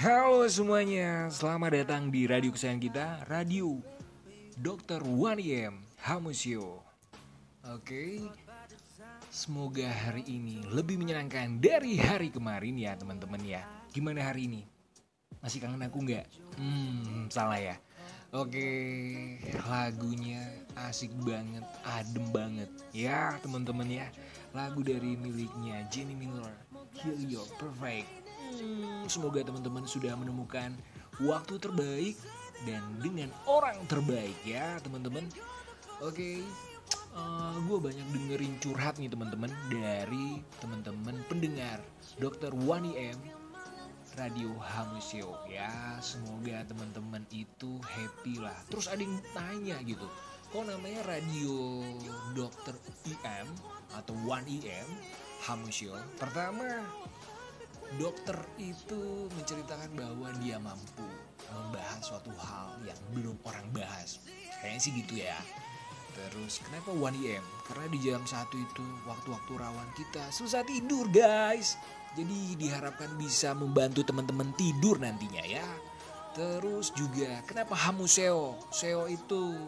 Halo semuanya, selamat datang di radio kesayangan kita, Radio Dr. Waniem Hamusio. Oke, semoga hari ini lebih menyenangkan dari hari kemarin ya teman-teman ya. Gimana hari ini? Masih kangen aku nggak? Salah ya. Oke, lagunya asik banget, adem banget ya teman-teman ya. Lagu dari miliknya Jenny Miller, Kill Yo, Perfect. Semoga teman-teman sudah menemukan waktu terbaik dan dengan orang terbaik ya teman-teman. Oke, gue banyak dengerin curhat nih teman-teman dari teman-teman pendengar Dr. Waniem Radio Hamusio ya. Semoga teman-teman itu happy lah. Terus ada yang tanya gitu, kok namanya Radio Dr. IM atau Waniem Hamusio? Pertama, dokter itu menceritakan bahwa dia mampu membahas suatu hal yang belum orang bahas. Kayaknya sih gitu ya. Terus kenapa 1 AM? Karena di jam 1 itu waktu-waktu rawan kita susah tidur guys. Jadi diharapkan bisa membantu teman-teman tidur nantinya ya. Terus juga kenapa Hamu Seo? Seo itu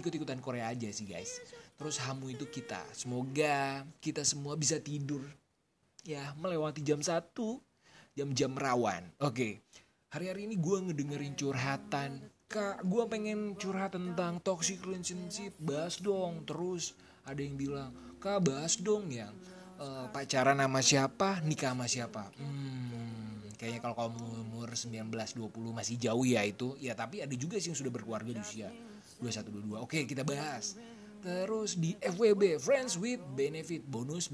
ikut-ikutan Korea aja sih guys. Terus Hamu itu kita. Semoga kita semua bisa tidur ya, melewati jam 1, jam-jam rawan. Oke, hari-hari ini gue ngedengerin curhatan. Kak, gue pengen curhat tentang toxic relationship, bahas dong. Terus ada yang bilang, kak bahas dong yang pacaran sama siapa, nikah sama siapa. Kayaknya kalau kamu umur 19-20 masih jauh ya itu. Ya tapi ada juga sih yang sudah berkeluarga di usia 21-22. Oke, kita bahas. Terus di FWB, Friends with Benefit, bonus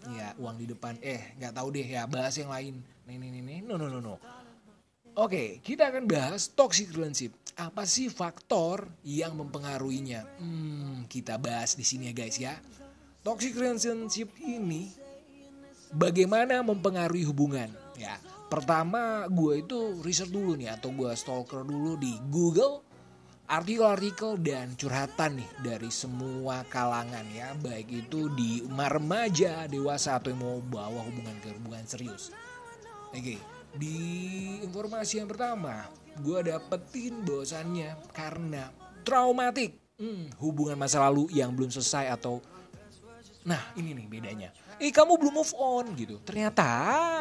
ya uang di depan, gak tahu deh ya, bahas yang lain. No. Oke, kita akan bahas toxic relationship. Apa sih faktor yang mempengaruhinya? Kita bahas di sini ya guys ya. Toxic relationship ini bagaimana mempengaruhi hubungan ya. Pertama, gue itu riset dulu nih, atau gue stalker dulu di Google artikel-artikel dan curhatan nih dari semua kalangan ya, baik itu di remaja, dewasa, atau yang mau bawa hubungan ke hubungan serius. Oke, di informasi yang pertama gue dapetin bahwasannya karena traumatik, hubungan masa lalu yang belum selesai, atau nah ini nih bedanya, kamu belum move on gitu. Ternyata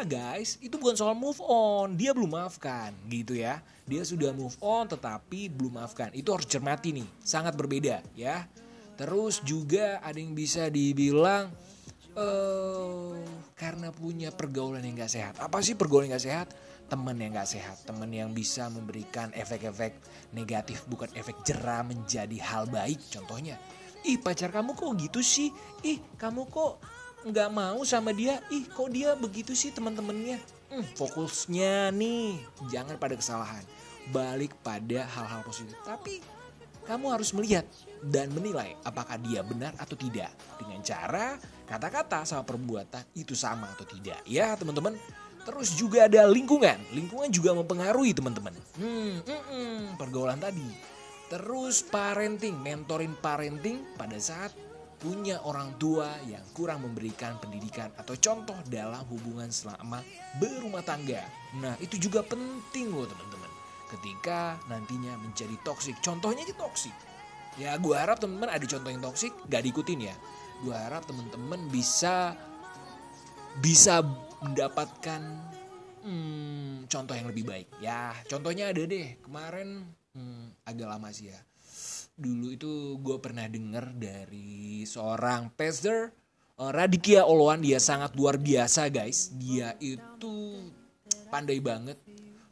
guys, itu bukan soal move on, dia belum maafkan gitu ya. Dia sudah move on tetapi belum maafkan. Itu harus cermati nih, sangat berbeda ya. Terus juga ada yang bisa dibilang karena punya pergaulan yang gak sehat. Apa sih pergaulan yang gak sehat? Teman yang gak sehat, teman yang bisa memberikan efek-efek negatif, bukan efek jerah menjadi hal baik. Contohnya, pacar kamu kok gitu sih? Kamu kok gak mau sama dia? Kok dia begitu sih teman-temannya? Fokusnya nih, jangan pada kesalahan, balik pada hal-hal positif. Tapi kamu harus melihat dan menilai apakah dia benar atau tidak, dengan cara kata-kata sama perbuatan itu sama atau tidak ya teman-teman. Terus juga ada lingkungan juga mempengaruhi teman-teman. Pergaulan tadi. Terus parenting, mentoring parenting pada saat punya orang tua yang kurang memberikan pendidikan atau contoh dalam hubungan selama berumah tangga. Nah itu juga penting loh teman-teman, ketika nantinya menjadi toksik. Contohnya ini toksik. Ya gue harap teman-teman ada contoh yang toksik gak diikutin ya. Gue harap teman-teman bisa mendapatkan contoh yang lebih baik. Ya contohnya ada deh kemarin. Agak lama sih ya. Dulu itu gue pernah dengar dari seorang pastor, Radikia Oloan. Dia sangat luar biasa guys. Dia itu pandai banget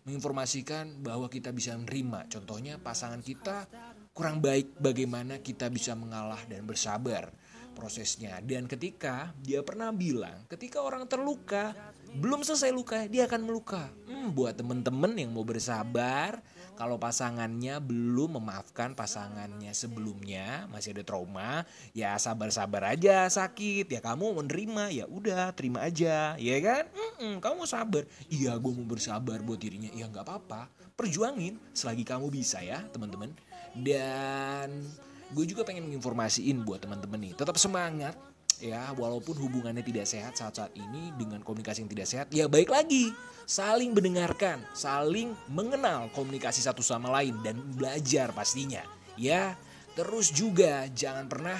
menginformasikan bahwa kita bisa menerima. Contohnya pasangan kita kurang baik, bagaimana kita bisa mengalah dan bersabar prosesnya. Dan ketika dia pernah bilang, ketika orang terluka, belum selesai luka, dia akan meluka. Buat temen-temen yang mau bersabar, kalau pasangannya belum memaafkan pasangannya sebelumnya, masih ada trauma, ya sabar-sabar aja sakit. Ya kamu menerima, ya udah terima aja, ya kan? Kamu mau sabar? Iya, gue mau bersabar buat dirinya. Ya nggak apa-apa, perjuangin selagi kamu bisa ya teman-teman. Dan gue juga pengen menginformasiin buat teman-teman nih, tetap semangat ya, walaupun hubungannya tidak sehat saat-saat ini dengan komunikasi yang tidak sehat, ya baik lagi, saling mendengarkan, saling mengenal komunikasi satu sama lain dan belajar pastinya, ya. Terus juga jangan pernah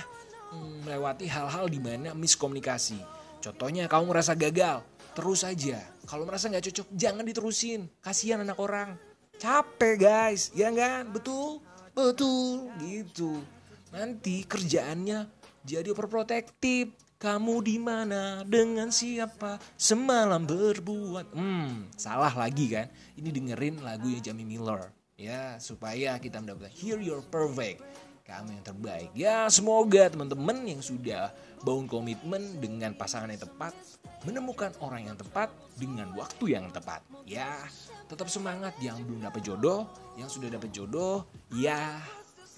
melewati hal-hal di mana miskomunikasi. Contohnya kamu merasa gagal, terus aja. Kalau merasa nggak cocok, jangan diterusin. Kasihan anak orang. Capek guys, ya kan? Betul? Betul, gitu. Nanti kerjaannya jadi overprotective. Kamu di mana? Dengan siapa? Semalam berbuat. Salah lagi kan? Ini dengerin lagunya Jenny Miller, ya, supaya kita mendapatkan Here's Your Perfect. Kamu yang terbaik. Ya, semoga teman-teman yang sudah bangun komitmen dengan pasangan yang tepat, menemukan orang yang tepat dengan waktu yang tepat. Ya, tetap semangat yang belum dapat jodoh, yang sudah dapat jodoh, ya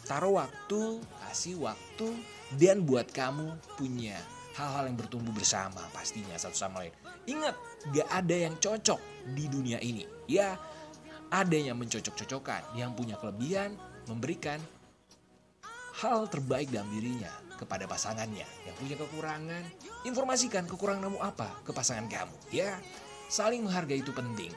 taruh waktu, kasih waktu, dan buat kamu punya hal-hal yang bertumbuh bersama pastinya satu sama lain. Ingat, gak ada yang cocok di dunia ini. Ya, ada yang mencocok-cocokan, yang punya kelebihan, memberikan hal terbaik dalam dirinya kepada pasangannya. Yang punya kekurangan, informasikan kekuranganmu apa ke pasangan kamu, ya. Saling menghargai itu penting.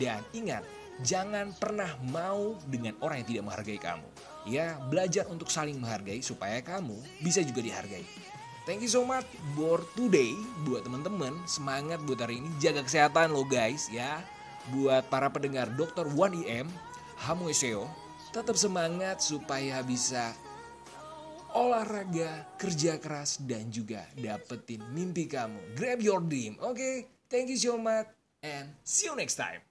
Dan ingat, jangan pernah mau dengan orang yang tidak menghargai kamu, ya. Belajar untuk saling menghargai supaya kamu bisa juga dihargai. Thank you so much for today. Buat teman-teman, semangat buat hari ini. Jaga kesehatan lo guys, ya. Buat para pendengar Dr. Waniem Hamusio, tetap semangat supaya bisa olahraga, kerja keras, dan juga dapetin mimpi kamu. Grab your dream, okay? Thank you so much and see you next time.